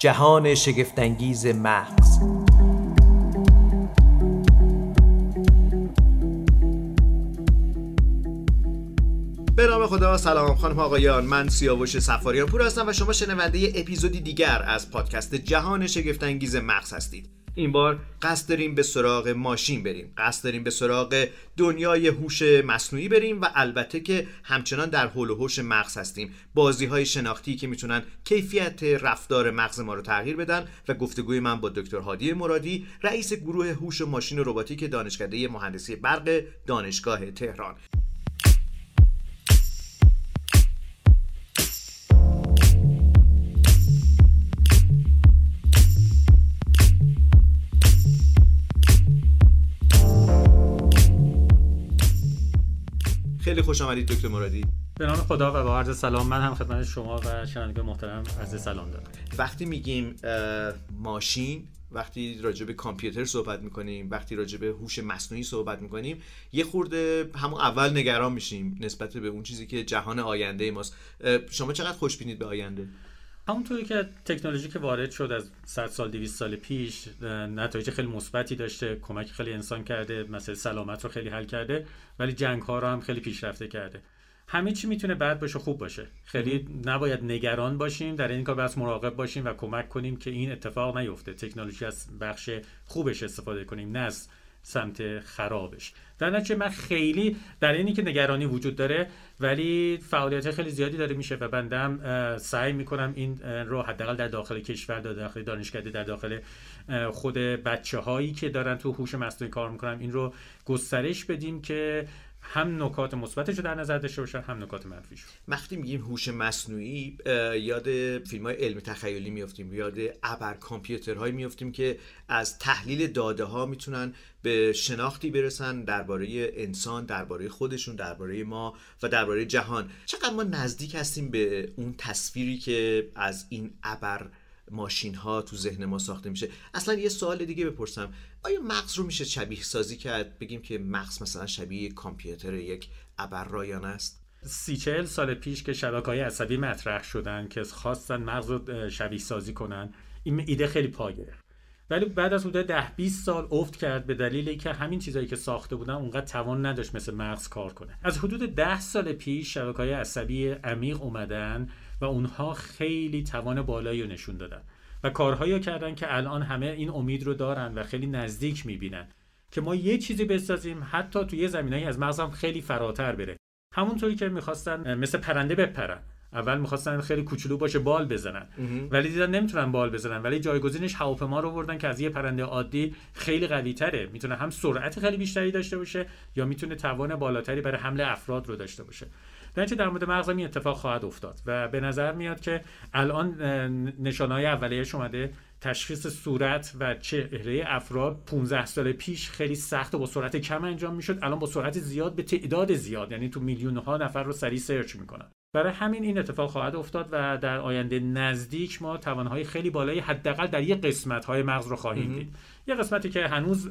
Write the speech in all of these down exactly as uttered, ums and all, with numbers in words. جهان شگفت‌انگیز مغز. به نام خدا. سلام خانم آقایان، من سیاوش صفاریان پور هستم و شما شنونده ی اپیزودی دیگر از پادکست جهان شگفت‌انگیز مغز هستید. این بار قصد داریم به سراغ ماشین بریم، قصد داریم به سراغ دنیای هوش مصنوعی بریم و البته که همچنان در حول و حوش مغز هستیم. بازی‌های شناختی که میتونن کیفیت رفتار مغز ما رو تغییر بدن و گفتگوی من با دکتر هادی مرادی، رئیس گروه هوش ماشین و رباتیک دانشکده مهندسی برق دانشگاه تهران. خیلی خوش آمدید دکتر مرادی. به نام خدا و با عرض سلام، من هم خدمت شما و شنوندگان محترم عرض سلام دارم. وقتی میگیم ماشین، وقتی راجع به کامپیوتر صحبت میکنیم، وقتی راجع به هوش مصنوعی صحبت میکنیم، یه خورده همون اول نگران میشیم نسبت به اون چیزی که جهان آینده ماست. شما چقدر خوشبینید به آینده؟ همونطوری که تکنولوژی که وارد شد از صد سال دویست سال پیش، نتایج خیلی مثبتی داشته، کمک خیلی انسان کرده، مثلا سلامت رو خیلی حل کرده، ولی جنگ ها رو هم خیلی پیشرفته کرده. همه چی میتونه بد باشه خوب باشه، خیلی نباید نگران باشیم. در این کار باید مراقب باشیم و کمک کنیم که این اتفاق نیفته. تکنولوژی از بخش خوبش استفاده کنیم، نه از سمت خرابش. در نتیجه من خیلی در اینی که نگرانی وجود داره ولی فعالیت خیلی زیادی داره میشه و بندم سعی میکنم این رو حداقل در داخل کشور، در داخل دانشکده، در داخل خود بچه هایی که دارن تو هوش مصنوعی کار میکنن این رو گسترش بدیم که هم نکات مثبتش رو در نظر داشته باشن هم نکات منفیش. وقتی میگیم هوش مصنوعی یاد فیلم‌های علمی تخیلی میافتیم، یاد ابر کامپیوترهایی میافتیم که از تحلیل داده‌ها میتونن به شناختی برسن درباره انسان، درباره خودشون، درباره ما و درباره جهان. چقدر ما نزدیک هستیم به اون تصویری که از این ابر ماشین ها تو ذهن ما ساخته میشه؟ اصلا یه سوال دیگه بپرسم، آیا مغز رو میشه شبیه سازی کرد؟ بگیم که مغز مثلا شبیه کامپیوتر یک ابر رایانه است؟ سی چهل سال پیش که شبکه‌های عصبی مطرح شدن که خواستن مغز رو شبیه سازی کنن، این ایده خیلی پایه، ولی بعد از حدود ده بیست سال افت کرد به دلیلی که همین چیزایی که ساخته بودن اونقدر توان نداشت مثل مغز کار کنه. از حدود ده سال پیش شبکه‌های عصبی عمیق اومدن و اونها خیلی توان بالایی رو نشون دادن و کارهایی کردن که الان همه این امید رو دارن و خیلی نزدیک میبینن که ما یه چیزی بسازیم حتی توی یه زمینایی از مغز هم خیلی فراتر بره. همونطوری که میخواستن مثل پرنده بپرن، اول میخواستن خیلی کوچولو باشه بال بزنن ولی دیدن نمیتونن بال بزنن، ولی جایگزینش هواپیما رو آوردن که از یه پرنده عادی خیلی قوی تره، میتونه هم سرعت خیلی بیشتری داشته باشه یا میتونه توان بالاتری برای حمل افراد رو داشته باشه. درنچه در مورد مغز هم این اتفاق خواهد افتاد و به نظر میاد که الان نشانه‌های اولیه‌اش اومده. تشخیص صورت و چهره افراد پانزده سال پیش خیلی سخت و با سرعت کم انجام میشد، الان با سرعت زیاد به تعداد زیاد، یعنی تو میلیون‌ها نفر رو سریع سرچ میکنن. برای همین این اتفاق خواهد افتاد و در آینده نزدیک ما توان‌های خیلی بالایی حداقل در یک قسمت‌های مغز رو خواهیم دید. یه قسمتی که هنوز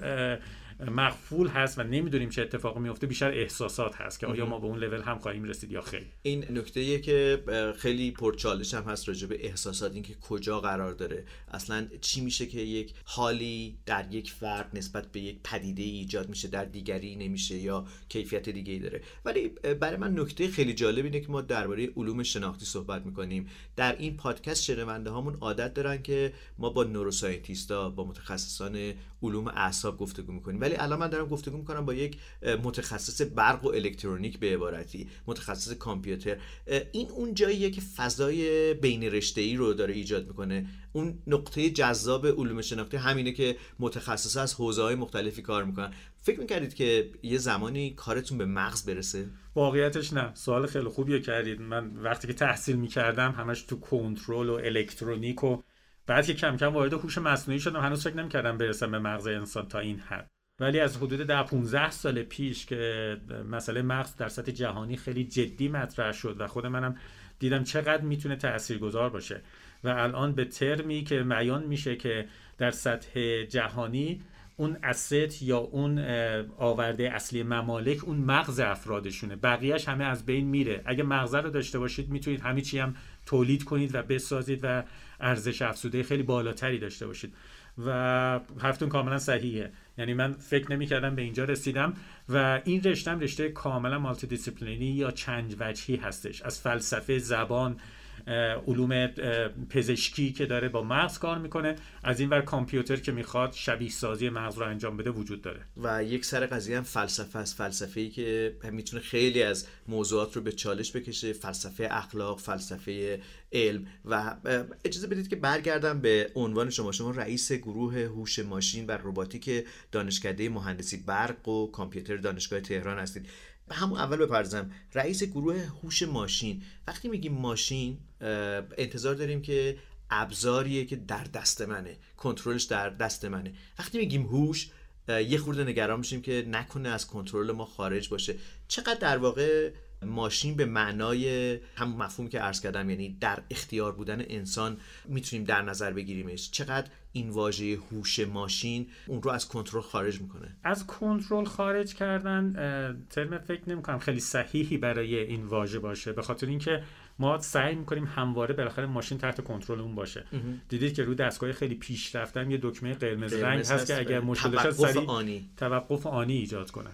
مغفول هست و نمیدونیم چه اتفاقی میفته، بیشتر احساسات هست که آیا ما به اون لول هم خواهیم رسید یا خیر. این نکته‌ایه که خیلی پرچالش هم هست راجع به احساسات، این که کجا قرار داره، اصلا چی میشه که یک حالی در یک فرد نسبت به یک پدیده ایجاد میشه در دیگری نمیشه یا کیفیت دیگه‌ای داره. ولی برای من نکته خیلی جالب اینه که ما درباره علوم شناختی صحبت می‌کنیم. در این پادکست شنونده هامون عادت دارن که ما با نوروساینتیست‌ها، با متخصصان علوم اعصاب گفتگو می‌کنیم، ولی الان من دارم گفتگو میکنم با یک متخصص برق و الکترونیک، به عبارتی متخصص کامپیوتر. این اون جاییه که فضای بین رشته‌ای رو داره ایجاد میکنه. اون نقطه جذاب علوم شناختی همینه که متخصص از حوزه‌های مختلفی کار میکنن. فکر میکردید که یه زمانی کارتون به مغز برسه؟ واقعیتش نه. سوال خیلی خوبیه کردید. من وقتی که تحصیل میکردم همش تو کنترل و الکترونیک و بعد که کم کم وارد هوش مصنوعی شدم هنوز فکر نمیکردم برسم به مغز انسان تا این حد. ولی از حدود ده پانزده سال پیش که مسئله مغز در سطح جهانی خیلی جدی مطرح شد و خود منم دیدم چقدر میتونه تأثیرگذار باشه و الان به ترمی که معیان میشه که در سطح جهانی اون asset یا اون آورده اصلی ممالک اون مغز افرادشونه، بقیهش همه از بین میره. اگه مغز رو داشته باشید میتونید همه چی هم تولید کنید و بسازید و ارزش افزوده خیلی بالاتری داشته باشید. و حرفتون کاملا صحیحه، یعنی من فکر نمی‌کردم به اینجا رسیدم و این رشته هم رشته کاملا مالتی دیسیپلینی یا چند وجهی هستش، از فلسفه، زبان، علوم پزشکی که داره با مغز کار میکنه، از این ور کامپیوتر که میخواد شبیه سازی مغز رو انجام بده وجود داره. و یک سر قضیه هم فلسفه است، فلسفه‌ای که میتونه خیلی از موضوعات رو به چالش بکشه، فلسفه اخلاق، فلسفه علم. و اجازه بدید که برگردم به عنوان شما. شما رئیس گروه هوش ماشین و رباتیک دانشکده مهندسی برق و کامپیوتر دانشگاه تهران هستید. همون اول بپرزم، رئیس گروه هوش ماشین، وقتی میگیم ماشین انتظار داریم که ابزاریه که در دست منه، کنترلش در دست منه. وقتی میگیم هوش یه خورده نگران میشیم که نکنه از کنترل ما خارج باشه. چقدر در واقع ماشین به معنای هم مفهوم که عرض کردم، یعنی در اختیار بودن انسان، میتونیم در نظر بگیریمش؟ چقدر این واژه هوش ماشین اون رو از کنترل خارج میکنه؟ از کنترل خارج کردن ترم فکر نمیکنم خیلی صحیحی برای این واژه باشه، به خاطر اینکه ما سعی میکنیم همواره بالاخره ماشین تحت کنترل اون باشه. دیدید که روی دستگاه خیلی پیشرفته هم یه دکمه قرمز رنگ هست, هست که اگر مشکل شد سریع توقف آنی ایجاد کنه.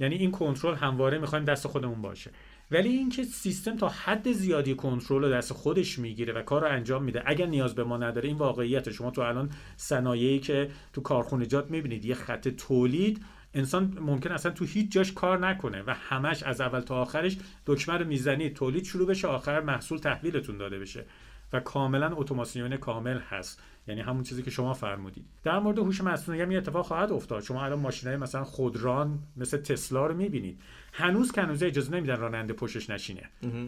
یعنی این کنترل همواره میخوایم دست خودمون باشه، ولی اینکه سیستم تا حد زیادی کنترل رو دست خودش میگیره و کار رو انجام میده اگر نیاز به ما نداره، این واقعیت. شما تو الان صنایعی که تو کارخونجات میبینید یه خط تولید، انسان ممکن اصلا تو هیچ جاش کار نکنه و همش از اول تا آخرش دکمه رو میزنید، تولید شروع بشه، آخر محصول تحویلتون داده بشه و کاملا اتوماسیون کامل هست. یعنی همون چیزی که شما فرمودید. در مورد هوش مصنوعی هم یه اتفاق خواهد افتاد. شما الان ماشینای مثلا خودران مثل تسلا رو می‌بینید. هنوز کنوزه اجازه نمیدن راننده پشتش نشینه.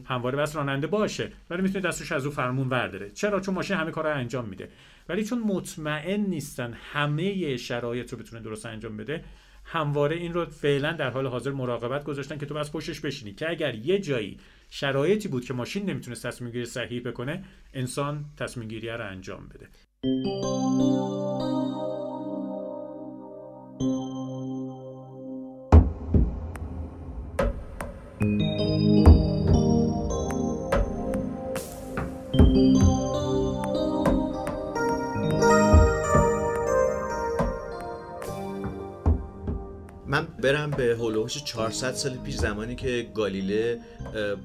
همواره بس راننده باشه، ولی میتونه دستش از اون فرمون برداره. چرا؟ چون ماشین همه کارا انجام میده. ولی چون مطمئن نیستن همه شرایط رو بتونه درست انجام بده، همواره این رو فعلا در حال حاضر مراقبت گذاشتن که تو بس پشتش بشینی، که اگر یه جایی شرایطی بود که ماشین نمیتونه تصمیم گیری صحیح بکنه، انسان تصمیم گیری رو انجام بده. من برم به هولوش چهارصد سال پیش، زمانی که گالیله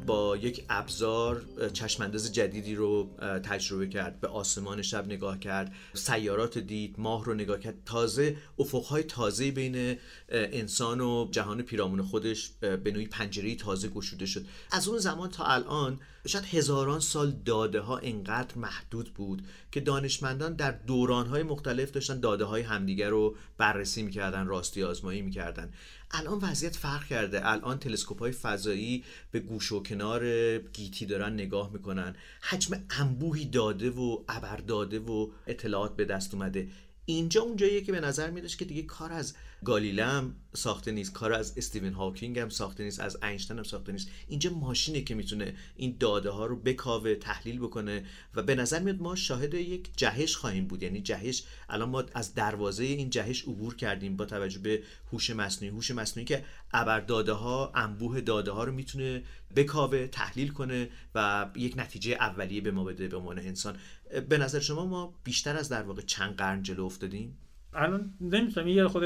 با یک ابزار چشمانداز جدیدی رو تجربه کرد، به آسمان شب نگاه کرد، سیارات دید، ماه رو نگاه کرد، تازه افق‌های تازه بین انسان و جهان پیرامون خودش به نوعی پنجره‌ای تازه گشوده شد. از اون زمان تا الان شاید هزاران سال داده ها اینقدر محدود بود که دانشمندان در دوران‌های مختلف داشتن داده‌های همدیگر رو بررسی می‌کردن، راستی آزمایی می‌کردن. الان وضعیت فرق کرده. الان تلسکوپ‌های فضایی به گوش و کنار گیتی دارن نگاه میکنن، حجم انبوهی داده و ابر داده و اطلاعات به دست اومده. اینجا اونجاییه که به نظر میاد که دیگه کار از گالیله هم ساخته نیست، کار از استیون هاکینگ هم ساخته نیست، از اینشتن هم ساخته نیست. اینجا ماشینه که میتونه این داده ها رو بکاوه، تحلیل بکنه و به نظر میاد ما شاهد یک جهش خواهیم بود. یعنی جهش، الان ما از دروازه این جهش عبور کردیم با توجه به هوش مصنوعی. هوش مصنوعی که ابر داده ها، انبوه داده ها رو میتونه بکاوه، تحلیل کنه و یک نتیجه اولیه به ما بده به عنوان انسان. به نظر شما ما بیشتر از در واقع چند قرن جلو افتادیم؟ الان نمی‌تونم، یه خود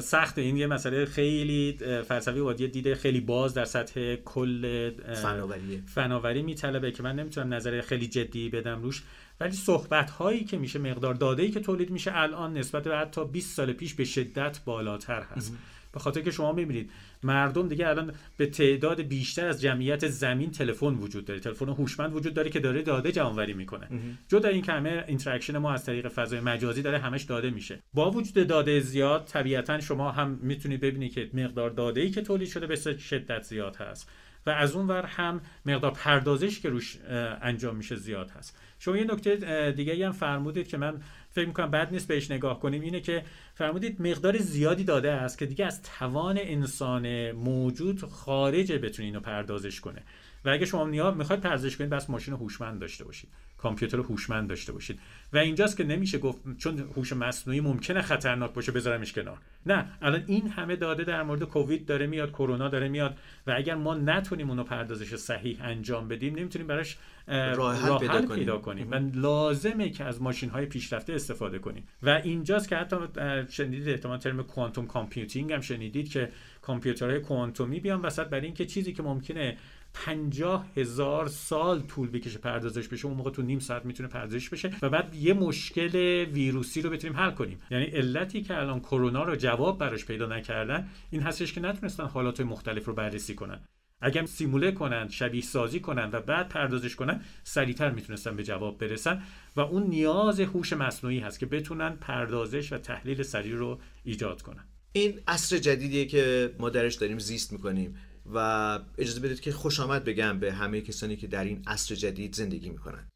سخته، این یه مسئله خیلی فلسفی و یه دیده خیلی باز در سطح کل فناوری فناوری میطلبه که من نمیتونم نظر خیلی جدی بدم روش. ولی صحبت‌هایی که میشه، مقدار داده‌ای که تولید میشه الان نسبت به حتی بیست سال پیش به شدت بالاتر هست. به خاطر که شما می‌بینید مردم دیگه الان به تعداد بیشتر از جمعیت زمین تلفن وجود داره، تلفن هوشمند وجود داره که داره داده جمع‌آوری میکنه. جدا این که همه اینتراکشن ما از طریق فضای مجازی داره همش داده میشه. با وجود داده زیاد طبیعتاً شما هم میتونید ببینید که مقدار داده‌ای که تولید شده به شدت زیاد هست و از اون ور هم مقدار پردازش که روش انجام میشه زیاد هست. شما یه نکته دیگه‌ای هم فرمودید که من فکر می‌کنم بد نیست بهش نگاه کنیم، اینه که فرمودید مقدار زیادی داده است که دیگه از توان انسان موجود خارجه بتونه اینو پردازش کنه. و اگه شما نیاز میخواید پردازش کنید بس ماشین هوشمند داشته باشید، کامپیوتر هوشمند داشته باشید. و اینجاست که نمیشه گفت چون هوش مصنوعی ممکنه خطرناک باشه بذارمش کنار. نه، الان این همه داده در مورد کووید داره میاد، کرونا داره میاد و اگر ما نتونیم اونو پردازش صحیح انجام بدیم نمیتونیم براش راه حل پیدا کنیم و لازمه که از ماشین‌های پیشرفته استفاده کنیم. و اینجاست که حتی شنیدید احتمال ترم کوانتوم کامپیوتینگ هم شنیدید که کامپیوترهای کوانتومی بیان وسط، برای اینکه چیزی که ممکنه پنجاه هزار سال طول بکشه پردازش بشه اون موقع تو نیم ساعت میتونه پردازش بشه و بعد یه مشکل ویروسی رو بتونیم حل کنیم. یعنی علتی که الان کرونا رو جواب براش پیدا نکردن این هستش که نتونستن حالات مختلف رو بررسی کنن. اگر سیموله کنن، شبیه سازی کنن و بعد پردازش کنن، سریعتر میتونستن به جواب برسن و اون نیاز هوش مصنوعی هست که بتونن پردازش و تحلیل سریع رو ایجاد کنن. این عصر جدیدیه که ما درش داریم زیست میکنیم و اجازه بدید که خوش آمد بگم به همه کسانی که در این عصر جدید زندگی میکنن.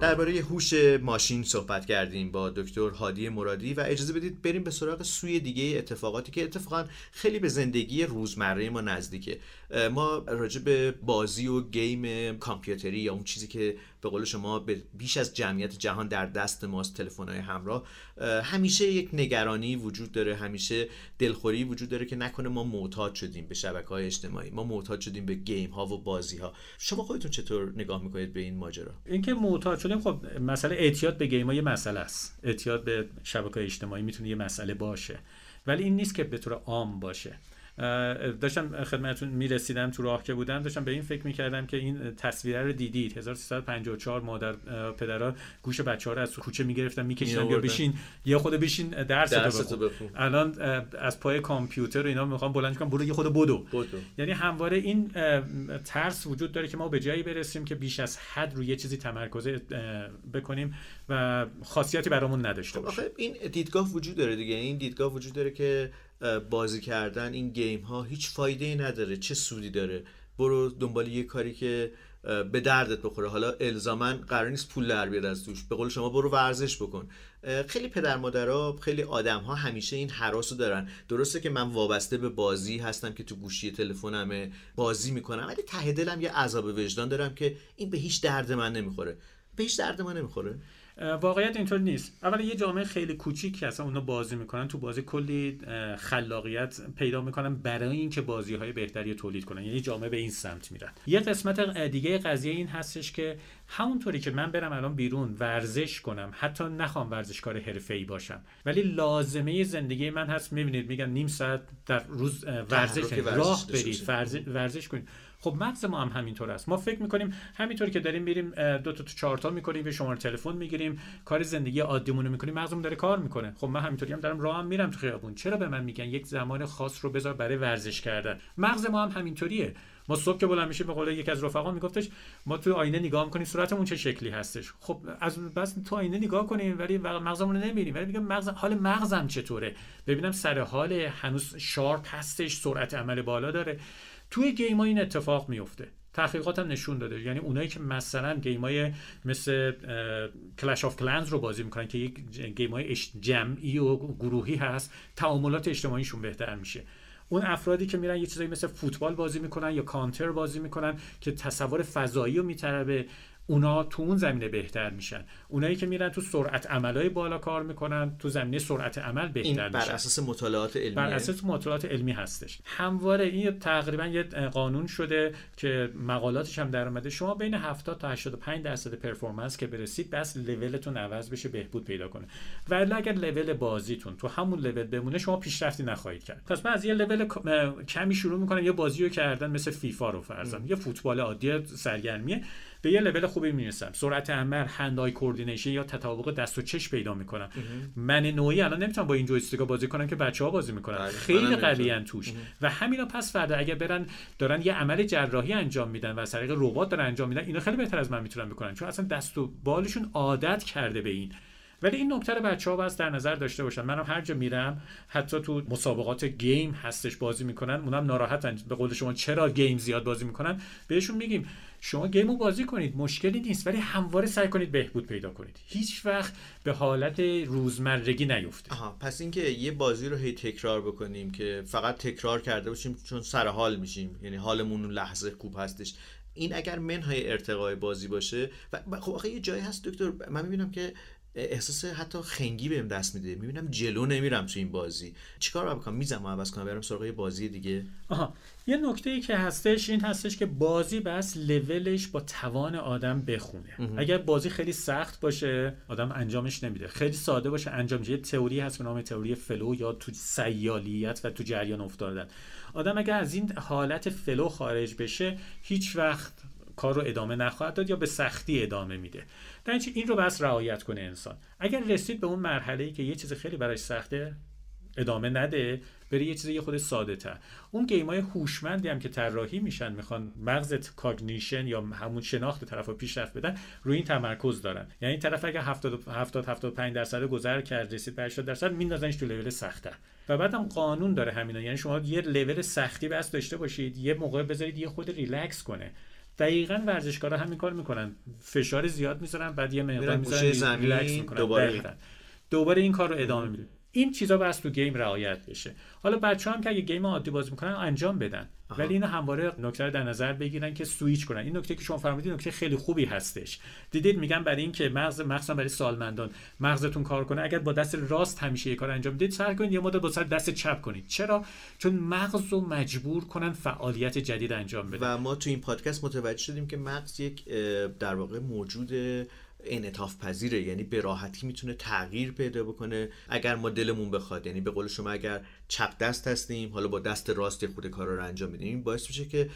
درباره هوش ماشین صحبت کردیم با دکتر هادی مرادی و اجازه بدید بریم به سراغ سوی دیگه اتفاقاتی که اتفاقا خیلی به زندگی روزمره ما نزدیکه. ما راجع به بازی و گیم کامپیوتری یا اون چیزی که به قول شما بیش از جمعیت جهان در دست ماست، تلفن‌های همراه، همیشه یک نگرانی وجود داره، همیشه دلخوری وجود داره که نکنه ما معتاد شدیم به شبکه‌های اجتماعی، ما معتاد شدیم به گیم‌ها و بازی‌ها. شما خودتون چطور نگاه می‌کنید به این ماجرا؟ اینکه معتاد شدیم، خب مسئله اعتیاد به گیم‌ها یه مسئله است، اعتیاد به شبکه‌های اجتماعی میتونه یه مسئله باشه، ولی این نیست که به طور عام باشه. داشتم خدمتتون میرسیدم، تو راه که بودم داشتم به این فکر میکردم که این تصویره رو دیدید هزار و سیصد و پنجاه و چهار مادر پدرها گوش بچه‌ها رو از کوچه میگرفتن میکشیدن بیا بشین یا خود بشین درس تو بخون. الان از پای کامپیوتر رو اینا میخوام بلند کنم برو یه خود بدو. یعنی همواره این ترس وجود داره که ما به جایی برسیم که بیش از حد روی یه چیزی تمرکز بکنیم و خاصیتی برامون نداشته باشه. آخه این دیدگاه وجود داره دیگه، این دیدگاه وجود داره که بازی کردن این گیم ها هیچ فایده‌ای نداره، چه سودی داره، برو دنبال یه کاری که به دردت بخوره، حالا الزاماً قرار نیست پول در بیاد از توش، به قول شما برو ورزش بکن. خیلی پدر مادرها، خیلی آدم‌ها همیشه این هراسو دارن. درسته که من وابسته به بازی هستم که تو گوشی تلفنمه بازی میکنم، ولی ته دلم یه عذاب وجدان دارم که این به هیچ درد من نمیخوره. به هیچ درد من نمیخوره. واقعیت اینطور نیست. اولا یه جامعه خیلی کوچیکی که اصلا اونا بازی میکنن، تو بازی کلی خلاقیت پیدا میکنن برای اینکه بازی‌های بهتری تولید کنن. یعنی جامعه به این سمت میرن. یه قسمت دیگه قضیه این هستش که همونطوری که من برم الان بیرون ورزش کنم، حتی نخوام ورزشکار حرفه‌ای باشم، ولی لازمه زندگی من هست. میبینید میگن نیم ساعت در روز ورزش، راه برید، ورزش کنید. خب مغز ما هم همینطور است. ما فکر میکنیم همینطوری که داریم میریم دو تا تو چهار تا میکنیم و شماره تلفن میگیریم، کار زندگی عادیمون رو میکنیم، مغزمون داره کار میکنه. خب من همینطوری هم دارم راهم میرم تو خیابون، چرا به من میگن یک زمان خاص رو بذار برای ورزش کردن؟ مغز ما هم همینطوریه. ما صبح که بلند میشیم، به قول یکی از رفقا میگفتش ما تو آینه نگاه میکنیم صورتمون چه شکلی هستش. خب از بس تو آینه نگاه کنیم ولی مغزمون رو نمیبینیم، ولی میگم مغز حال مغزم چطوره، ببینم سر حال هنوز شارپ هستش، سرعت عمل بالا داره. توی گیم‌ها این اتفاق میفته. تحقیقات هم نشون داده. یعنی اونایی که مثلا گیم‌های مثل clash of clans رو بازی میکنن که یک گیم‌های جمعی و گروهی هست، تعاملات اجتماعیشون بهتر میشه. اون افرادی که میرن یه چیزایی مثل فوتبال بازی میکنن یا کانتر بازی میکنن که تصور فضایی رو میتره، اونا تو اون زمینه بهتر میشن. اونایی که میرن تو سرعت عملای بالا کار میکنن تو زمینه سرعت عمل بهتر میشن. این بر اساس مطالعات علمی، بر اساس مطالعات علمی هستش. همواره این تقریبا یه قانون شده که مقالاتش هم در اومده، شما بین هفتاد تا هشتاد و پنج درصد پرفورمنس که برسید بس لولتون عوض بشه، بهبود پیدا کنه. ولی اگر لول بازیتون تو همون لول بمونه شما پیشرفتی نخواهید کرد. پس من از یه لول کمی شروع میکنم، یه بازی رو کردن مثل فیفا رو فرضاً، یه فوتبال عادی سرگرمیه، به یه لول خوبی میرسم. سرعت عمل، هند آی کوردینیشن یا تطابق دست و چشم پیدا میکنم. من نوعی الان نمیتونم با این جویستیکا بازی کنم که بچه‌ها بازی میکنن، خیلی قویان توش. و همینا پس فردا اگر برن دارن یه عمل جراحی انجام میدن و از طریق ربات دارن انجام میدن، اینا خیلی بهتر از من میتونن بکنن، چون اصلا دست و بالشون عادت کرده به این. ولی این نکته رو بچه‌ها باز در نظر داشته باشن. منم هر جا میرم، حتی تو مسابقات گیم هستش بازی میکنن، اونم ناراحتن به قول شما چرا گیم زیاد بازی میکنن. بهشون میگیم شما گیمو بازی کنید، مشکلی نیست، ولی همواره سعی کنید بهبود پیدا کنید، هیچ وقت به حالت روزمرگی نیفتید. آها، پس اینکه یه بازی رو هی تکرار بکنیم که فقط تکرار کرده باشیم چون سر حال میشیم، یعنی حالمون لحظه خوب هستش، این اگر منهای ارتقای بازی باشه و خب آخه یه جایی هست دکتر من میبینم که احساس حتی خنگی بهم دست میده، میبینم جلو نمیرم تو این بازی، چیکار باید بکنم؟ میزم عوض کنم برم سراغ یه بازی دیگه؟ آها، یه نکته‌ای که هستش این هستش که بازی بس لولش با توان آدم بخونه. اگر بازی خیلی سخت باشه آدم انجامش نمیده، خیلی ساده باشه انجام میشه. یه تئوری هست به نام تئوری فلو یا تو سیالیت و تو جریان افتادن. آدم اگر از این حالت فلو خارج بشه هیچ وقت کار رو ادامه نخواهد داد یا به سختی ادامه میده. در این رو بس رعایت کنه انسان. اگر رسید به اون مرحله‌ای که یه چیز خیلی براش سخته ادامه نده، بره یه چیز یه خود ساده تر. اون گیم‌های هوشمندی هم که طراحی میشن میخوان مغزت کاگنیشن یا همون شناخت طرفو پیشرفت بدن، روی این تمرکز دارن. یعنی طرف اگه هفتاد هفتاد هفتاد و پنج درصد گذر کرد رسید به هشتاد درصد میندازنش تو لول سخته. و بعدم قانون داره همینا، یعنی شما یه لول سختی بس داشته باشید، یه موقع بذارید یه خود ریلکس کنه. دقیقاً ورزشکارا همین کار میکنن، فشار زیاد میذارن، بعد یه مقدار میذارن ریلکس میکنن، دوباره دوباره این کار رو ادامه میده. این چیزا بس تو گیم رعایت بشه. حالا بچه‌ها هم که اگه گیم عادی بازی میکنن انجام بدن، آها. ولی اینو همواره نکته رو در نظر بگیرن که سوئیچ کنن. این نکته که شما فرمودید نکته خیلی خوبی هستش. دیدید میگن برای اینکه مغز مخصوصا برای سالمندان مغزتون کار کنه، اگر با دست راست همیشه یه کار انجام بدید سعی کنید یه مدت با دست چپ کنید. چرا؟ چون مغز رو مجبور کنن فعالیت جدید انجام بده. و ما تو این پادکست متوجه شدیم که مغز یک در واقع موجود انعطاف پذیره، یعنی به راحتی میتونه تغییر پیدا بکنه اگر ما دلمون بخواد. یعنی به قول شما اگر چپ دست هستیم حالا با دست راست خود کارا رو انجام میدیم، این باعث میشه که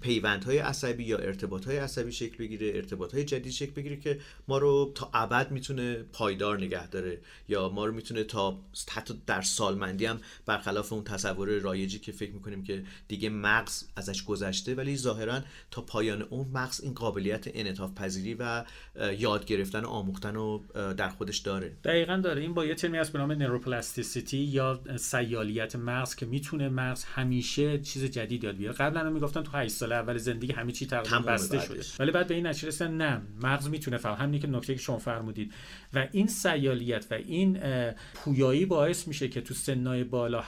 پیوندهای عصبی یا ارتباطهای عصبی شکل بگیره، ارتباطهای جدید شکل بگیره که ما رو تا ابد میتونه پایدار نگه داره یا ما رو میتونه تا حتی در سالمندی هم، برخلاف اون تصور رایجی که فکر میکنیم که دیگه مغز ازش گذشته، ولی ظاهرا تا پایان اون مغز این قابلیت انعطاف پذیری و یاد گرفتن و آموختن و در خودش داره. دقیقاً داره. این با یه ترمی هست به نام نوروپلاستیسیتی یا سیالیت مغز که میتونه مغز همیشه چیز جدید یاد بگیره. قبلا میگفتن تو هشت سال اول زندگی همه چی تقریباً بسته شده، ولی بعد به این نتیجه رسیدن نه، مغز میتونه فهم. همین که نکته که شما فرمودید و این سیالیت و این پویایی باعث میشه که تو سنای بالا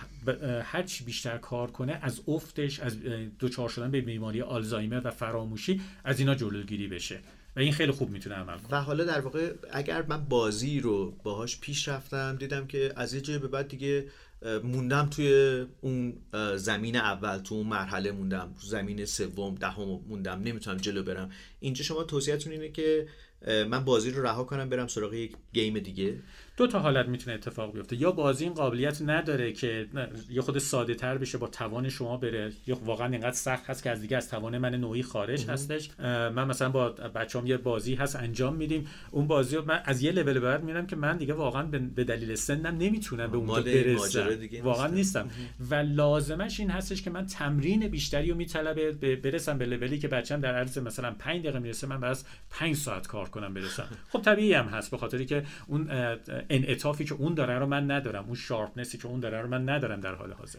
هر چی بیشتر کار کنه، از افتش، از دوچار شدن به بیماری آلزایمر و فراموشی، از اینا جلوگیری بشه. و این خیلی خوب میتونه عمل کنه. و حالا در واقع اگر من بازی رو باهاش پیش رفتم، دیدم که از یه جای به بعد دیگه موندم توی اون زمین اول، تو اون مرحله موندم، زمین سوم، دهم موندم، نمیتونم جلو برم، اینجا شما توصیه‌تون اینه که من بازی رو رها کنم برم سراغ یک گیم دیگه؟ دو تا حالت میتونه اتفاق بیفته. یا بازی این قابلیت نداره که یه خود ساده تر بشه با توان شما بره، یا واقعا اینقدر سخت هست که از دیگه از توان من نوعی خارج هستش. من مثلا با بچه‌ام یه بازی هست انجام میدیم، اون بازی رو من از یه لول بعد میرم که من دیگه واقعا به دلیل سنم نمیتونم به اونجا برسم، واقعا نیستم. و لازمش این هستش که من تمرین بیشتری رو میطلبه برسم به لولی که بچه‌م در عرض مثلا پنج دقیقه میرسه، من باز پنج ساعت کار کنم برسم. خب طبیعی هم هست، به خاطری که اون انعطافی که اون داره رو من ندارم، اون شارپنسی که اون داره رو من ندارم در حال حاضر.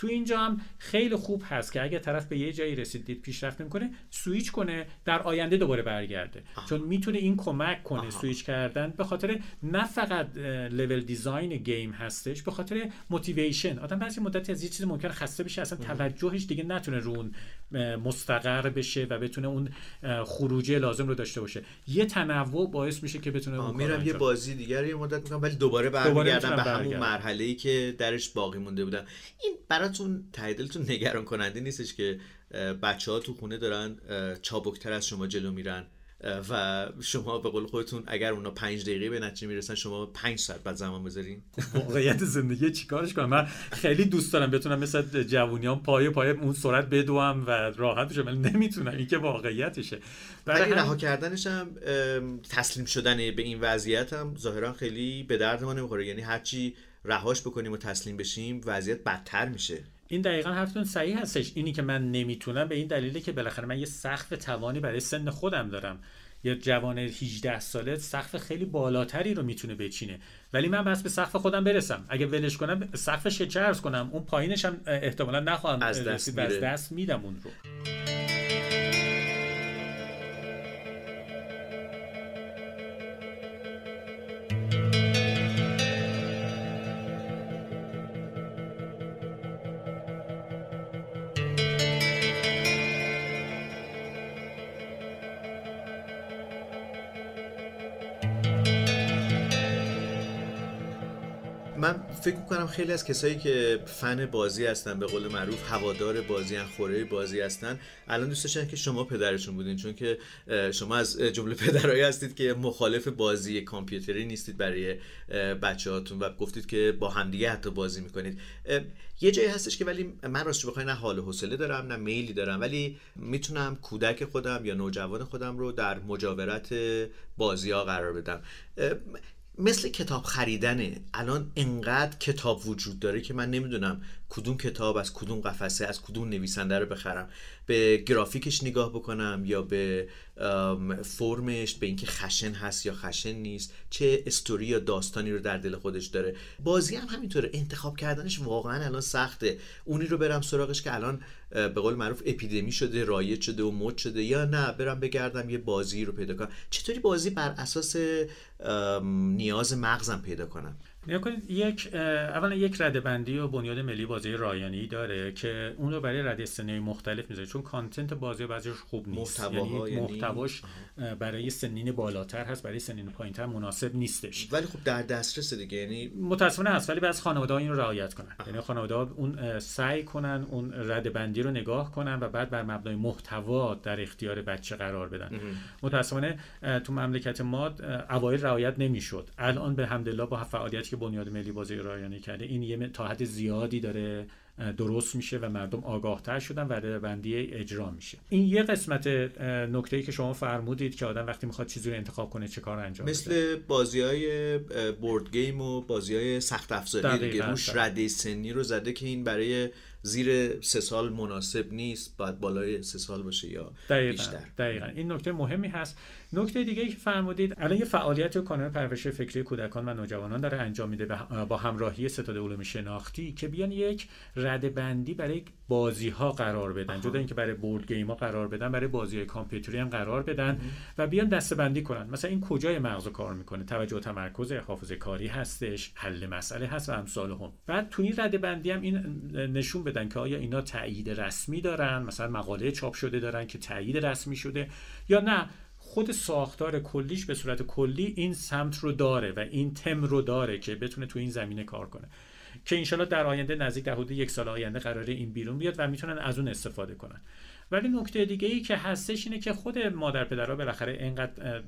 تو اینجا هم خیلی خوب هست که اگه طرف به یه جایی رسید پیشرفت نمی‌کنه سوئیچ کنه، در آینده دوباره برگرده. آه. چون میتونه این کمک کنه. آه. سوئیچ کردن به خاطر نه فقط لول دیزاین گیم هستش، به خاطر موتیویشن. آدم بعضی مدتی از یه چیز ممکن خسته بشه، اصلا توجهش دیگه نتونه رو اون مستقر بشه و بتونه اون خروجی لازم رو داشته باشه. یه تنوع باعث میشه که بتونه اون میرم یه بازی دیگه یه مدت میکنم ولی دوباره برمیگردم به همون مرحله‌ای که درش باقی مونده بودم. این براتون تعدیلتون نگران کننده نیستش که بچه‌ها تو خونه دارن چابک‌تر از شما جلو میرن و شما به قول خودتون اگر اونا پنج دقیقه به نتیجه میرسن شما پنج ساعت بعد زمان بذارین؟ واقعیت زندگی چیکارش کنم؟ من خیلی دوست دارم بتونم مثل جوونیان پای پای اون سرعت بدوم و راحت بشم، ولی نمیتونم. این که واقعیتشه. برای رها کردنش هم تسلیم شدن به این وضعیت هم ظاهرا خیلی به درد ما نمیخوره، یعنی هرچی رهاش بکنیم و تسلیم بشیم وضعیت بدتر میشه. این دقیقاً حرفتون صحیح هستش. اینی که من نمیتونم به این دلیله که بالاخره من یه سقف توانی برای سن خودم دارم. یه جوان هجده ساله سقف خیلی بالاتری رو میتونه بچینه، ولی من بس به سقف خودم برسم. اگه ولش کنم سقفش چه عرض کنم، اون پایینش هم احتمالاً نخواهم از دست, از دست میدم اون رو. فکر می‌کنم خیلی از کسایی که فن بازی هستن، به قول معروف هوادار بازی هستن، خوره بازی هستن، الان دوست داشتن که شما پدرشون بودین، چون که شما از جمله پدرایی هستید که مخالف بازی کامپیوتری نیستید برای بچه‌هاتون و گفتید که با همدیگه حتی بازی می‌کنید. یه جایی هستش که ولی من راستش بخوام نه حال و حوصله دارم نه میلی دارم، ولی میتونم کودک خودم یا نوجوان خودم رو در مجاورت بازی‌ها قرار بدم. مثل کتاب خریدنه. الان انقدر کتاب وجود داره که من نمیدونم کدوم کتاب از کدوم قفسه از کدوم نویسنده رو بخرم، به گرافیکش نگاه بکنم یا به فرمش، به اینکه خشن هست یا خشن نیست، چه استوری یا داستانی رو در دل خودش داره. بازی هم همینطوره، انتخاب کردنش واقعا الان سخته. اونی رو برم سراغش که الان به قول معروف اپیدمی شده، رایج شده و مد شده، یا نه برم بگردم یه بازی رو پیدا کنم. چطوری بازی بر اساس نیاز مغزم پیدا کنم؟ نیا کنید یک اولا یک رده‌بندی و بنیاد ملی بازی رایانی داره که اون رو برای رده سنی مختلف میذاره، چون کانتنت بازی بعضیش خوب نیست، یعنی محتواش برای سنین بالاتر هست، برای سنین پایینتر مناسب نیستش، ولی خب در دسترس دیگه، یعنی متأسفانه هست، ولی بعضی خانواده‌ها این رو رعایت کنن. یعنی خانواده‌ها اون سعی کنن اون رده‌بندی رو نگاه کنن و بعد بر مبنای محتوا در اختیار بچه قرار بدن. متأسفانه تو مملکت ما اوایل رعایت نمی‌شد، الان به حمدالله با فعالیت که بنیاد ملی بازی رایانی کرده این یه تا حد زیادی داره درست میشه و مردم آگاه‌تر شدن و رده‌بندی اجرا میشه. این یه قسمت نکته‌ای که شما فرمودید که آدم وقتی میخواد چیزی رو انتخاب کنه چه کار انجام بده، مثل بازی‌های بورد گیم و بازی‌های سخت افزاری که روش رده سنی رو زده که این برای زیر سه سال مناسب نیست، باید بالای سه سال باشه یا دقیقاً بیشتر. دقیقاً این نکته مهمی هست. نکته دیگه که فرمودید، الان یه فعالیت کانال پرورش فکری کودکان و نوجوانان داره انجام میده با همراهی ستاد علوم شناختی که بیان یک رده‌بندی برای بازی‌ها قرار بدن، جدا اینکه برای بورد گیم‌ها قرار بدن، برای بازی‌های کامپیوتری هم قرار بدن. آه. و بیان دسته‌بندی کنن، مثلا این کجای مغز کار میکنه، توجه و تمرکز، حافظه کاری هستش، حل مسئله هست و امثال هم. بعد تو این رده‌بندی هم این نشون بدن که آیا اینا تایید رسمی دارن، مثلا مقاله چاپ شده دارن که تایید رسمی شده، یا نه خود ساختار کلیش به صورت کلی این سمت رو داره و این تم رو داره که بتونه تو این زمینه کار کنه، که انشالله در آینده نزدیک در حدود یک سال آینده قراره این بیرون بیاد و میتونن از اون استفاده کنن. ولی نکته دیگه ای که هستش اینه که خود مادر پدرها بالاخره اینقدر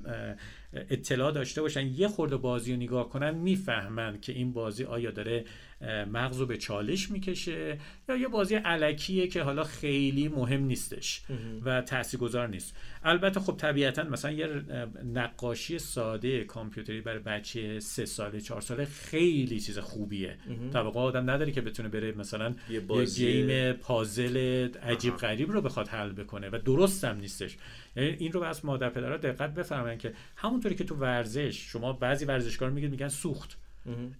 اطلاع داشته باشن، یه خورده بازی رو نگاه کنن میفهمن که این بازی آیا داره مغز رو به چالش میکشه یا یه بازی الکیه که حالا خیلی مهم نیستش و تاثیرگذار نیست. البته خب طبیعتا مثلا یه نقاشی ساده کامپیوتری برای بچه سه ساله چهار ساله خیلی چیز خوبیه، طبقه آدم نداره که بتونه بره مثلا یه, بازی... یه گیم پازل عجیب غریب رو بخواد حل بکنه و درست هم نیستش. این رو واسه مادر پدرها دقت بفرمایید که همونطوری که تو ورزش شما بعضی ورزشکارا میگید میگن سوخت،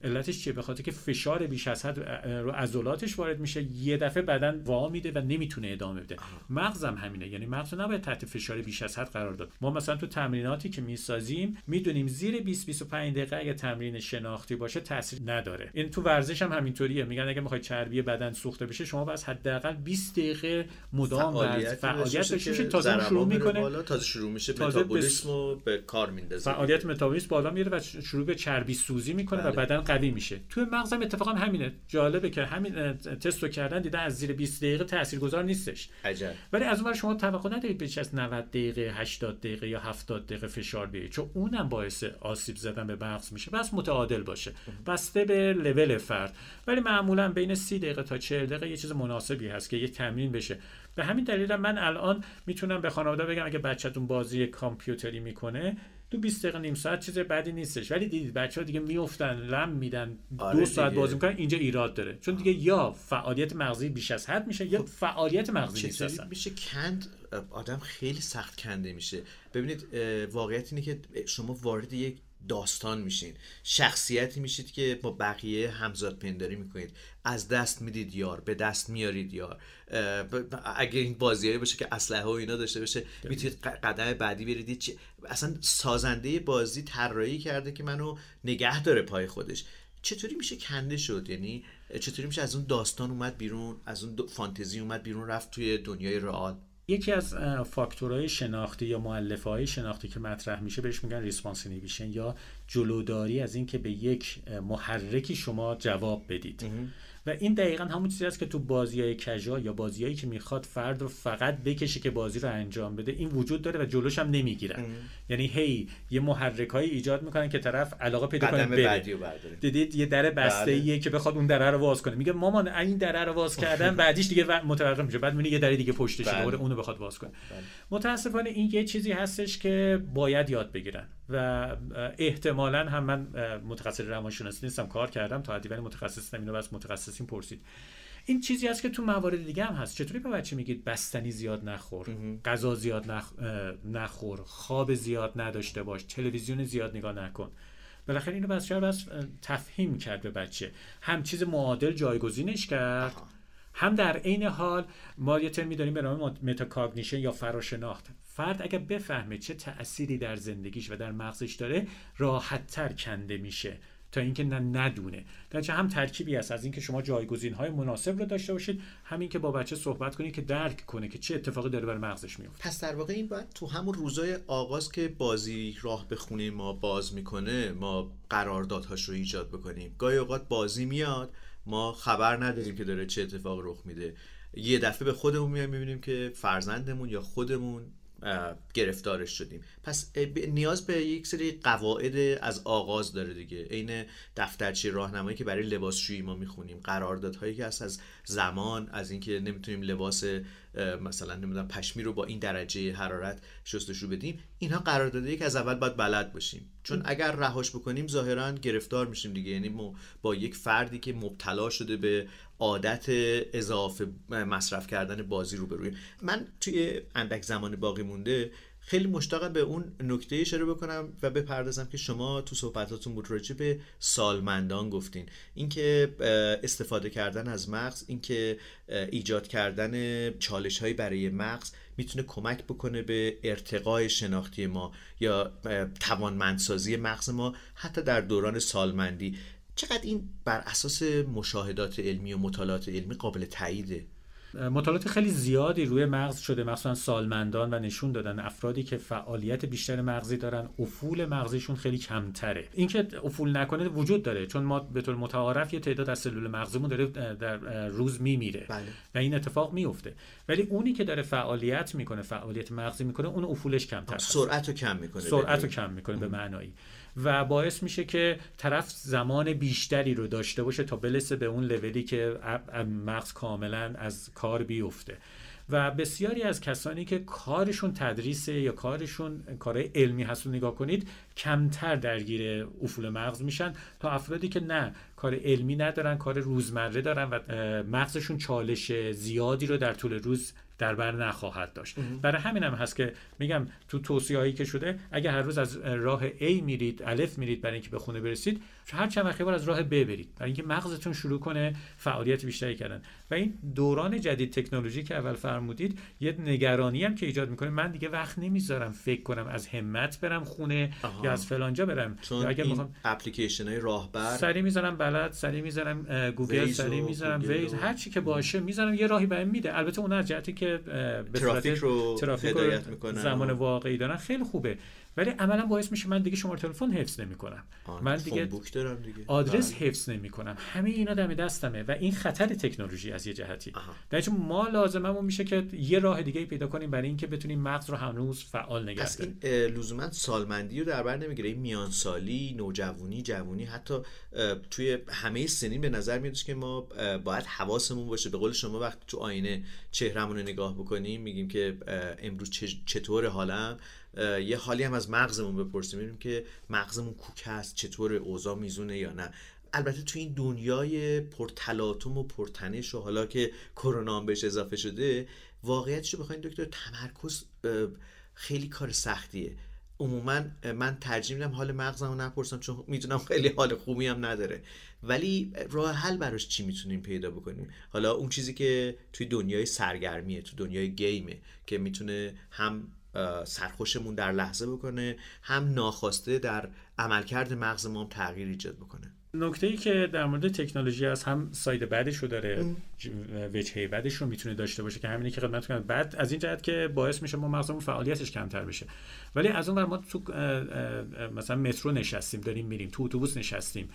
علتش چیه؟ به خاطر که فشار بیش از حد رو عضلاتش وارد میشه، یه دفعه بدن وا میده و نمیتونه ادامه بده. مغزم همینه، یعنی مغز نباید تحت فشار بیش از حد قرار داد. ما مثلا تو تمریناتی که میسازیم میدونیم زیر بیست بیست و پنج دقیقه اگه تمرین شناختی باشه تاثیر نداره. این تو ورزش هم همینطوریه، میگن اگه میخوای چربی بدن سوخته بشه شما باید حداقل بیست دقیقه مدام ورزش فعالیت داشته، تازه شروع میکنه، تازه شروع میشه متابولیسمو به کار میندازه، فعالیت متابولیسم بالا میره و شروع به چربی سوزی میکنه و بدن قوی میشه. تو مغزم اتفاقا همینه. جالبه که همین تستو کردن دیدن از زیر بیست دقیقه تاثیرگذار نیستش. عجب. ولی از اون ور شما توقع ندارید بیش از نود دقیقه، هشتاد دقیقه یا هفتاد دقیقه فشار بیارید، چون اونم باعث آسیب زدن به مغز میشه. بس متعادل باشه، بسته به لول فرد. ولی معمولا بین سی دقیقه تا چهل دقیقه یه چیز مناسبی هست که یه تمرین بشه. به همین دلیل من الان میتونم به خانواده بگم اگه بچه‌تون بازی کامپیوتری میکنه تو بیست دقیقه نیم ساعت چیز بدی نیستش، ولی دیدید بچه‌ها دیگه میافتن لم میدن آره دو ساعت دیگه. بازی میکنن، اینجا ایراد داره، چون دیگه یا فعالیت مغزی بیش از حد میشه یا فعالیت مغزی نیست اصلا میشه کند، آدم خیلی سخت کنده میشه. ببینید واقعیت اینه که شما وارد یک داستان میشین، شخصیتی میشید که با بقیه همزاد پنداری میکنید، از دست میدید یار، به دست میارید یار. اگه این بازیایی باشه که اسلحه و اینا داشته باشه میتونید قدم بعدی برید. چی اصلا سازنده بازی طراحی کرده که منو نگه داره پای خودش. چطوری میشه کنده شد؟ یعنی چطوری میشه از اون داستان اومد بیرون، از اون فانتزی اومد بیرون، رفت توی دنیای رئال؟ یکی از فاکتورهای شناختی یا مؤلفه‌های شناختی که مطرح میشه بهش میگن ریسپانس اینیبیشن، یا جلوداری از این که به یک محرکی شما جواب بدید. و این دقیقاً همون چیزی است که تو بازی‌های کژا یا بازی‌هایی که میخواد فرد رو فقط بکشه که بازی رو انجام بده این وجود داره و جلوش هم نمیگیرن. یعنی هی یه محرک‌هایی ایجاد میکنن که طرف علاقه پیدا کنه بره. دیدید یه در بسته‌ایه که بخواد اون دره رو باز کنه، میگه مامان این دره رو باز کردم، بعدیش دیگه متوقف میشه، بعد میونه یه دره دیگه پشتش دوباره اونو بخواد باز کنه. متأسفانه این یه چیزی هستش که باید یاد بگیرن و احتمالاً هم من متخصص روانشناسی نیستم، کار کردم تا حدی ولی متخصص نمی‌دونم، بس متخصصین پرسید. این چیزی است که تو موارد دیگه هم هست. چطوری به بچه میگید بستنی زیاد نخور، غذا زیاد نخ... نخور، خواب زیاد نداشته باش، تلویزیون زیاد نگاه نکن. بالاخره اینو بچه‌ها بس تفهیم کرد به بچه. هم چیز معادل جایگزینش کرد، هم در عین حال ما یه ترمی داریم به نام متاکاگنیشن یا فراشناخت. فرد اگر بفهمه چه تأثیری در زندگیش و در مغزش داره راحت‌تر کنده میشه تا اینکه نه ندونه. درچه هم ترکیبی است از اینکه شما جایگزین‌های مناسب رو داشته باشید، همین که با بچه صحبت کنید که درک کنه که چه اتفاقی داره بر مغزش میفته. پس در واقع این باید تو همون روزای آغاز که بازی راه به خونه ما باز میکنه ما قراردادهاش رو ایجاد بکنیم. گاهی اوقات بازی میاد ما خبر نداریم که داره چه اتفاق رخ میده، یه دفعه به خودمون میایم میبینیم که فرزندمون یا خودمون گرفتارش شدیم. پس نیاز به یک سری قواعد از آغاز داره دیگه، عین دفترچه راهنمایی که برای لباسشویی ما میخونیم، قراردادهایی که هست از زمان، از اینکه نمیتونیم لباس مثلا نمیدونم پشمی رو با این درجه حرارت شستشو بدیم، اینها قراردادهایی که از اول باید بلد باشیم، چون اگر رهاش بکنیم ظاهراً گرفتار میشیم دیگه. یعنی ما با یک فردی که مبتلا شده به عادت اضافه مصرف کردن بازی روبرویم. من توی اندک زمان باقی مونده خیلی مشتاقم به اون نکته اشاره بکنم و بپردازم که شما تو صحبتاتون بود راجع به سالمندان گفتین، اینکه استفاده کردن از مغز، اینکه ایجاد کردن چالش‌هایی برای مغز میتونه کمک بکنه به ارتقای شناختی ما یا توانمندسازی مغز ما حتی در دوران سالمندی. چقدر این بر اساس مشاهدات علمی و مطالعات علمی قابل تاییده؟ مطالعات خیلی زیادی روی مغز شده مخصوصا سالمندان و نشون دادن افرادی که فعالیت بیشتر مغزی دارن افول مغزشون خیلی کمتره. اینکه افول نکنه وجود داره، چون ما به طور متعارف یه تعداد از سلول مغزمون داره در روز میمیره. بله. و این اتفاق میفته، ولی اونی که داره فعالیت میکنه، فعالیت مغزی میکنه، اون افولش کمتره، سرعتو کم میکنه، سرعتو کم میکنه به معنایی، و باعث میشه که طرف زمان بیشتری رو داشته باشه تا برسه به اون لولی که مغز کاملا از کار بیفته. و بسیاری از کسانی که کارشون تدریسه یا کارشون کارهای علمی هست رو نگاه کنید کمتر درگیر افول مغز میشن تا افرادی که نه کار علمی ندارن، کار روزمره دارن و مغزشون چالش زیادی رو در طول روز در بر نخواهد داشت. برای همین هم هست که میگم تو توصیه‌هایی که شده اگه هر روز از راه A میرید، الف میرید برای اینکه به خونه برسید، هر چند وقت یه بار از راه B برید برای اینکه مغزتون شروع کنه فعالیت بیشتری کردن. و این دوران جدید تکنولوژی که اول فرمودید یه نگرانی هم که ایجاد میکنه، من دیگه وقت نمیذارم فکر کنم از همت برم خونه آها. یا از فلانجا برم، یا اگه میخوام اپلیکیشن‌های راهبر سری میذارم بلد، سری میذارم گوگل، سری میذارم ویز، هر چی که باشه میذارم یه راهی بهم میده. البته اون از جهتی که به ترافیک رو هدایت میکنن زمان واقعی دارن خیلی خوبه، ولی عملا باعث میشه من دیگه شماره تلفن حفظ نمیکنم، من دیگه آدرس بله. حفظ نمیکنم، همه اینا دم دستمه و این خطر تکنولوژی از یه جهتی. درنچه ما لازممون میشه که یه راه دیگه پیدا کنیم برای اینکه بتونیم مغز رو هنوز فعال نگه داریم. پس این لزوما سالمندی رو در بر نمیگیره، این میانسالی، نوجوانی، جوانی، حتی توی همه سنین به نظر میاد که ما باید حواسمون باشه. به قول شما وقتی تو آینه چهرهمون رو نگاه بکنیم میگیم که امروز چطور حالم، یه حالی هم از مغزمون بپرسیم ببینیم که مغزمون کوک است، چطور اوضاع میزونه یا نه. البته تو این دنیای پرتلاطم و پرتنش و حالا که کرونا هم بهش اضافه شده، واقعیتش رو بخواید دکتر، تمرکز خیلی کار سختیه. عموما من ترجیح میدم حال مغزمو نپرسم چون میدونم خیلی حال خوبی هم نداره، ولی راه حل براش چی میتونیم پیدا بکنیم؟ حالا اون چیزی که توی دنیای سرگرمیه، تو دنیای گیمه که میتونه هم سرخوشمون در لحظه بکنه، هم ناخواسته در عملکرد مغز ما هم تغییر ایجاد بکنه. نکته‌ای که در مورد تکنولوژی هست، هم ساید بعدش رو داره، وجهه بعدش رو میتونه داشته باشه که همینه که خدمت کنم، بعد از این جهت که باعث میشه ما مغزمون فعالیتش کمتر بشه. ولی از اون ور ما تو مثلا مترو نشستیم داریم میریم، تو اتوبوس نشستیم،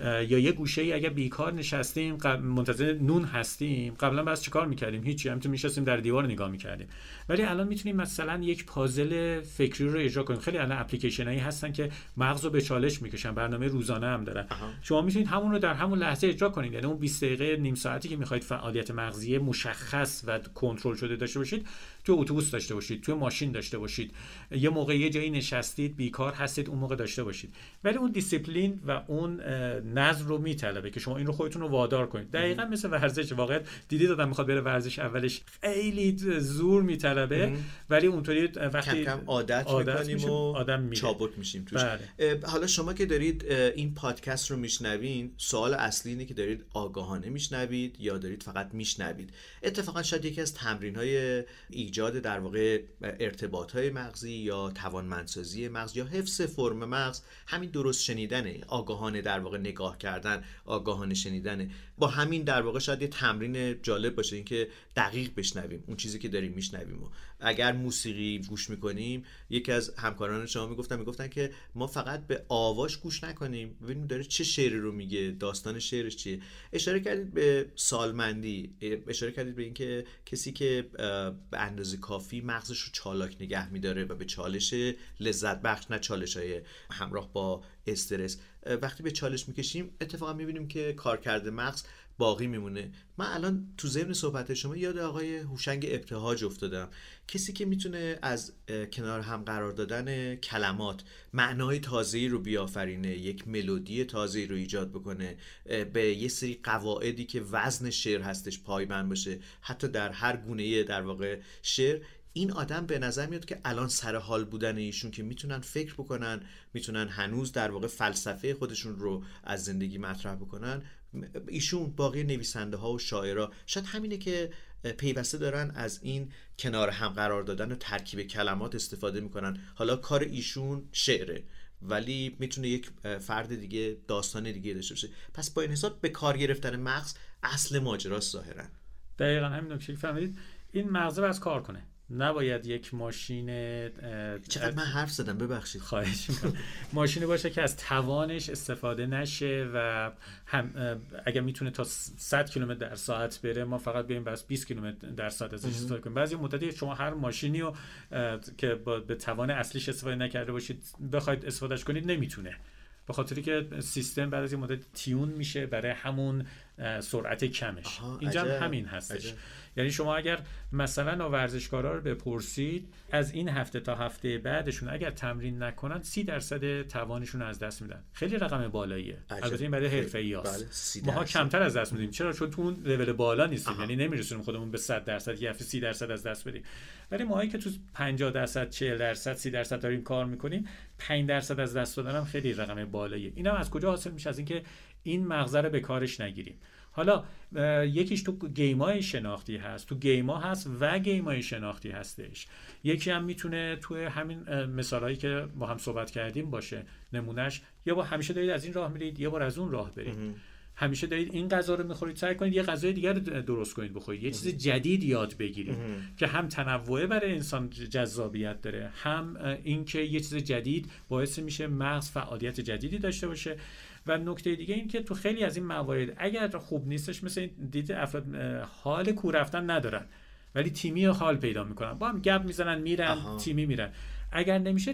یا یه گوشه‌ای اگه بیکار نشستیم منتظر نون هستیم، قبلا باز چیکار می‌کردیم؟ هیچی، همینطور می‌نشستیم در دیوار نگاه می‌کردیم. ولی الان می‌تونیم مثلا یک پازل فکری رو اجرا کنیم. خیلی الان اپلیکیشنایی هستن که مغز رو به چالش می‌کشن، برنامه روزانه هم دارن. اها. شما می‌تونید همون رو در همون لحظه اجرا کنید، یعنی اون بیست دقیقه نیم ساعتی که می‌خواید فعالیت مغزی مشخص و کنترل شده داشته باشید، تو اتوبوس داشته باشید، تو ماشین داشته باشید، یه موقع یه جایی نشستید بیکار هستید اون موقع داشته باشید. ولی اون دیسیپلین و اون نظر رو میطلبه که شما این رو خودتون رو وادار کنید. دقیقاً مثل ورزش، واقعا دیدید آدم میخواد بره ورزش اولش خیلی زور میطلبه، ولی اونطوری وقتی کم کم عادت میکنیم و چابک میشیم توش. بله. حالا شما که دارید این پادکست رو میشنوین، سوال اصلی اینه که دارید آگاهانه میشنوید یا دارید فقط میشنوید؟ اتفاقا شاید یکی از تمرین‌های ایجاد در واقع ارتباط‌های مغزی یا توانمندسازی مغز یا حفظ فرم مغز همین درست شنیدنه، آگاهانه در واقع نگاه کردن، آگاهانه شنیدنه. با همین در واقع شاید یه تمرین جالب باشه اینکه دقیق بشنویم اون چیزی که داریم میشنویم. اگر موسیقی گوش میکنیم، یکی از همکاران شما میگفتن میگفتن که ما فقط به آواش گوش نکنیم، ببینیم داره چه شعری رو میگه، داستان شعرش چیه. اشاره کردید به سالمندی، اشاره کردید به اینکه کسی که به اندازه کافی مغزش رو چالاک نگه میداره و به چالش لذت بخش، نه چالش‌های همراه با استرس، وقتی به چالش میکشیم اتفاقا میبینیم که کارکرد مغز باقی میمونه. من الان تو ضمن صحبت شما یاد آقای هوشنگ ابتهاج افتادم، کسی که میتونه از کنار هم قرار دادن کلمات معنای تازه‌ای رو بیافرینه، یک ملودی تازه‌ای رو ایجاد بکنه، به یه سری قواعدی که وزن شعر هستش پایبند باشه، حتی در هر گونه در واقع شعر. این آدم به نظر میاد که الان سر حال بودن ایشون که میتونن فکر بکنن، میتونن هنوز در واقع فلسفه خودشون رو از زندگی مطرح بکنن. ایشون باقی نویسنده ها و شاعرها شاید همینه که پیوسته دارن از این کنار هم قرار دادن و ترکیب کلمات استفاده میکنن. حالا کار ایشون شعره، ولی میتونه یک فرد دیگه داستان دیگه داشته باشه. پس با این حساب به کار گرفتن مغز اصل ماجراست ظاهرا. دقیقاً همین نکته فهمیدید، این مغز باز کار کنه، نباید یک ماشین چقدر من حرف زدم ببخشید خواهش می‌کنم ماشین باشه که از توانش استفاده نشه و هم اگر میتونه تا صد کیلومتر در ساعت بره ما فقط بیایم بس بیست کیلومتر در ساعت ازش استفاده کنیم. بعضی مدتی شما هر ماشینی رو که با به توان اصلیش استفاده نکرده باشید بخواید استفادهش کنید نمیتونه، به خاطری که سیستم بعد از یه مدت تیون میشه برای همون سرعت کمش. اینجا هم همین هستش. عجب. یعنی شما اگر مثلا ورزشکارا رو بپرسید از این هفته تا هفته بعدشون اگر تمرین نکنن سی درصد توانشون از دست میدن. خیلی رقم بالاییه. البته این برای حرفه‌ایاست. بله. ما کمتر از دست میدیم. چرا؟ چون تو اون لول بالا نیستیم. یعنی نمیرسونیم خودمون به صد درصد یا سی درصد از دست بدیم. ولی ماهایی که تو پنجاه درصد، چهل درصد، سی درصد داریم کار میکنیم، پنج درصد از دست دادن هم خیلی رقم بالاییه. اینم از کجا حاصل میشه؟ از اینکه این مغزه رو به کارش نگیریم. حالا یکیش تو گیمای شناختی هست، تو گیما هست و گیمای شناختی هستش. یکی هم میتونه تو همین مثالایی که با هم صحبت کردیم باشه. نمونهش یا با همیشه دارید از این راه میرید یا بار از اون راه برید. امه. همیشه دارید این غذا رو میخورید، سعی کنید یه غذای دیگر رو درست کنید بخورید، یه چیز جدید یاد بگیرید که هم تنوع برای انسان جذابیت داره، هم اینکه یه چیز جدید باعث میشه مغز فعالیت جدیدی داشته باشه. و نکته دیگه این که تو خیلی از این موارد اگر خوب نیستش، مثل دید افراد حال کور رفتن ندارن ولی تیمی حال پیدا میکنن، با هم گپ میزنن میرن. آها. تیمی میرن. اگر نمیشه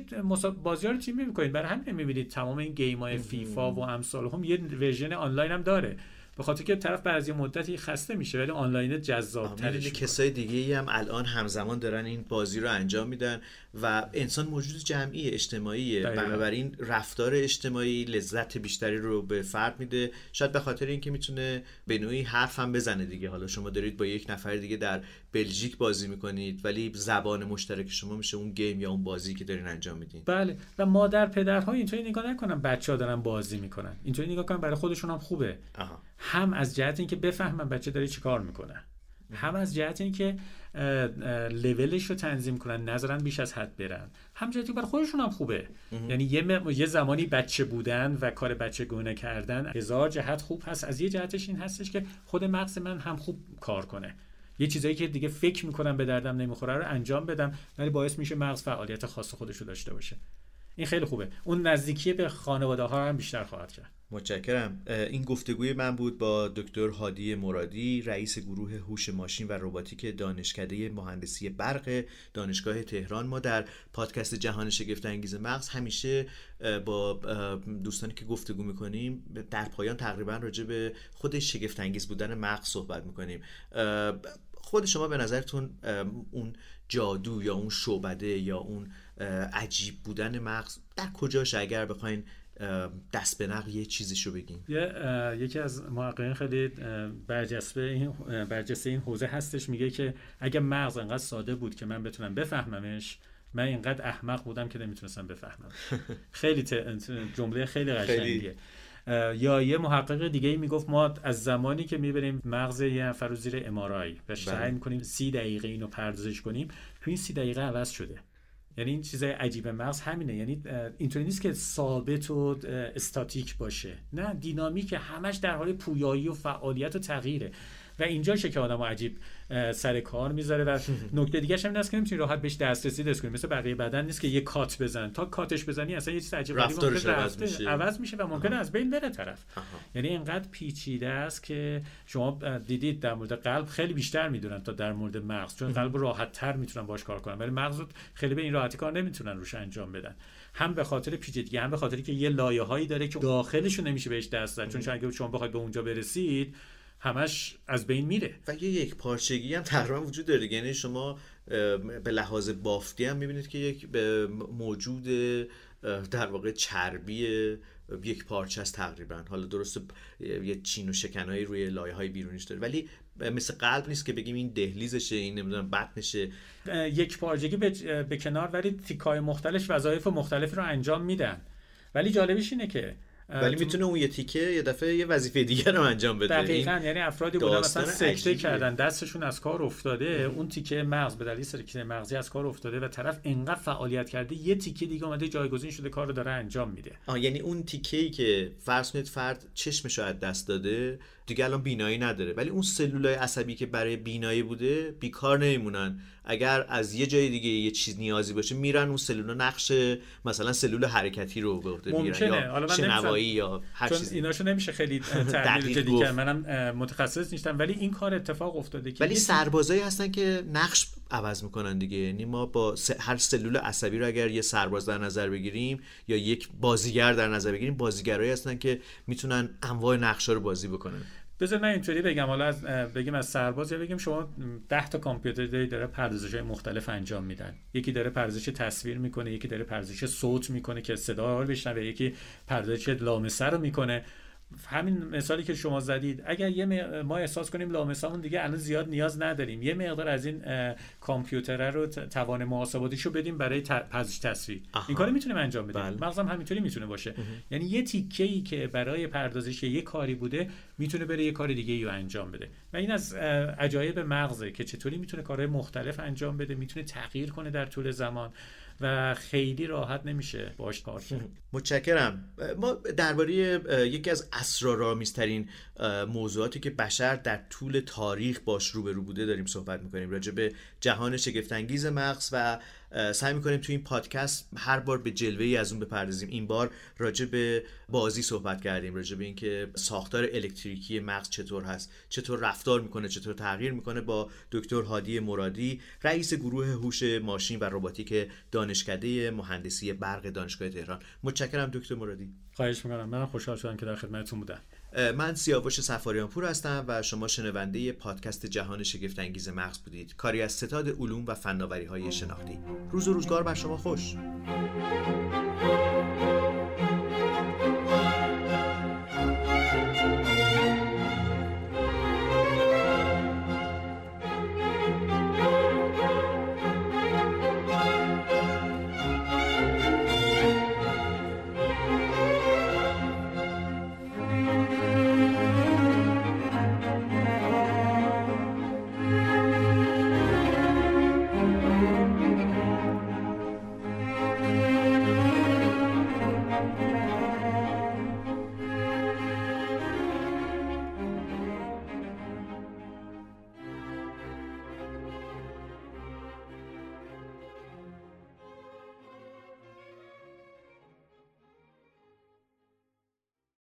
بازی‌ها رو تیمی میکنید. برای همین میبینید تمام این گیم‌های فیفا و امثال هم یه ورژن آنلاین هم داره، به خاطر که طرف بعد از یه مدتی خسته میشه ولی آنلاین جذاب‌تره. دیگه کسای دیگه‌ای هم الان همزمان دارن این بازی رو انجام میدن و انسان موجود جمعی اجتماعیه، بنابراین رفتار اجتماعی لذت بیشتری رو به فرد میده، شاید به خاطر اینکه میتونه به نوعی حرف هم بزنه دیگه. حالا شما دارید با یک نفر دیگه در بلژیک بازی میکنید ولی زبان مشترک شما میشه اون گیم یا اون بازی که دارین انجام میدین. بله. و مادر پدرها اینطوری نگاه نکنن بچه‌ها دارن بازی میکنن، اینطوری نگاه کنن، برای خودشون هم خوبه. آها. هم از جهت اینکه بفهمن بچه داره چیکار میکنه، هم از جهت اینکه لولش رو تنظیم کنن، نذارن بیش از حد برن، هم جهت برای خودشون هم خوبه. یعنی یه, م... یه زمانی بچه بودن و کار بچه گونه کردن هزار جهت خوب هست. از یه جهتش این هستش که خود مغز من هم خوب کار کنه، یه چیزایی که دیگه فکر میکنم به دردم نمیخوره رو انجام بدم، ولی باعث میشه مغز فعالیت خاص خودش رو داشته باشه. این خیلی خوبه. اون نزدیکی به خانواده ها هم بیشتر خواهد کرد. متشکرم. این گفتگوی من بود با دکتر هادی مرادی، رئیس گروه هوش ماشین و رباتیک دانشکده مهندسی برق دانشگاه تهران. ما در پادکست جهان شگفت انگیز مغز همیشه با دوستانی که گفتگو میکنیم در پایان تقریبا راجع به خود شگفت انگیز بودن مغز صحبت میکنیم. خود شما به نظرتون اون جادو یا اون شعبده یا اون عجیب بودن مغز در کجاش؟ اگر بخواین دست به نقل یه چیزیش رو بگیم. یکی از محققین خیلی برجسته این برجسته این حوزه هستش، میگه که اگه مغز انقدر ساده بود که من بتونم بفهممش، من اینقدر احمق بودم که نمیتونستم بفهمم. خیلی جمله خیلی قشنگیه. یا یه محقق دیگه ای میگفت ما از زمانی که میبریم مغز یه نفر رو زیر ام آر آی و سعی میکنیم سی دقیقه اینو پردازش کنیم، تو این سی دقیقه عوض شده. یعنی این چیزای عجیب مغز همینه. یعنی اینطوری نیست که ثابت و استاتیک باشه، نه، دینامیک، همش در حال پویایی و فعالیت و تغییره و اینجاشه که آدمو عجیب سر کار میذاره. و نکته دیگه اش هم این است که نمیتونی راحت بهش دسترسی پیدا کنی، مثل بقیه بدن نیست که یه کات بزن، تا کاتش بزنی اصلا یه چیز عجیب غریبی عوض میشه عوض میشه و ممکنه از بین بره طرف. آها. یعنی اینقدر پیچیده است که شما دیدید در مورد قلب خیلی بیشتر میدونن تا در مورد مغز، چون قلب راحت تر میتونن باش کار کنن ولی مغز خیلی به این راحتی کار نمیتونن روش انجام بدن، هم به خاطر پیچیدگی، هم به خاطری که یه لایه‌هایی داره که داخلش نمیشه بهش دست زد، چون اگه شما بخواید به اونجا برسید همش از بین میره. و یه یک پارچگی هم تقریبا وجود داره. یعنی شما به لحاظ بافتی هم میبینید که یک موجود در واقع چربی یک پارچه است تقریبا. حالا درسته یه چین و شکنایی روی لایه‌های بیرونیش داره ولی مثل قلب نیست که بگیم این دهلیزشه، این نمیدونم بطنشه، یک پارچگی به, به کنار، ولی تیکای مختلف وظایف مختلفی رو انجام میدن. ولی جالبش اینه که ولی میتونه اون یه تیکه یه دفعه یه وظیفه دیگه رو انجام بده. دقیقاً. یعنی افرادی بودن مثلا سکته کردن، دستشون از کار افتاده، ام. اون تیکه مغز به دلیل سکته مغزی از کار افتاده و طرف انقدر فعالیت کرده یه تیکه دیگه اومده جایگزین شده، کار رو داره انجام میده. آه یعنی اون تیکه‌ای که فرض کنید فرد چشمش رو از دست داده دیگه الان بینایی نداره، ولی اون سلولای عصبی که برای بینایی بوده بیکار نمیمونن. اگر از یه جای دیگه یه چیز نیازی باشه میرن اون سلولا نقش مثلا سلول حرکتی رو به عهده میگیرن یا شنوایی یا هر چیزی. چون ایناشو نمیشه خیلی تعبیر جدی کرد، منم متخصص نیستم ولی این کار اتفاق افتاده که ولی سربازایی هستن که نقش عوض میکنن دیگه. یعنی ما با هر سلول عصبی رو اگر یه سرباز در نظر بگیریم یا یک بازیگر در نظر بگیریم، بازیگرایی هستن که میتونن انواع نقشا رو بازی بکنن. بذار من اینطوری بگم، حالا از بگیم از سرباز یا بگیم شما ده تا کامپیوتر دارید داره پردازش‌های مختلف انجام میدن، یکی داره پردازش تصویر میکنه، یکی داره پردازش صوت میکنه که صدا رو بشنوه، یکی پردازش لامسه رو میکنه. همین مثالی که شما زدید، اگر یه م... ما احساس کنیم لامسه‌مون دیگه الان زیاد نیاز نداریم، یه مقدار از این کامپیوتره رو توان محاسباتیشو بدیم برای ت... پردازش تصویر، این کارو میتونیم انجام بدیم. بله. مغزم همینطوری میتونه باشه. اه. یعنی یه تیکه‌ای که برای پردازش یه کاری بوده میتونه بره یه کار دیگه‌ای رو انجام بده. و این از عجایب مغزه که چطوری میتونه کارهای مختلف انجام بده، میتونه تغییر کنه در طول زمان و خیلی راحت نمیشه باش کار کرد. متشکرم. ما درباره یکی از اسرارآمیزترین موضوعاتی که بشر در طول تاریخ باش روبرو بوده داریم صحبت میکنیم، راجع به جهان شگفت انگیز مغز، و سعی میکنیم توی این پادکست هر بار به جلوه‌ای از اون بپردازیم. این بار راجع به بازی صحبت کردیم، راجع به اینکه ساختار الکتریکی مغز چطور هست، چطور رفتار میکنه، چطور تغییر میکنه، با دکتر هادی مرادی، رئیس گروه هوش ماشین و رباتیک دانشکده مهندسی برق دانشگاه تهران. متشکرم دکتر مرادی. خواهش میکنم، من خوشحال شدم که در خدمتتون بودم. من سیاوش صفاریان پور هستم و شما شنونده پادکست جهان شگفت انگیز مغز بودید، کاری از ستاد علوم و فناوری‌های شناختی. روز و روزگار بر شما خوش.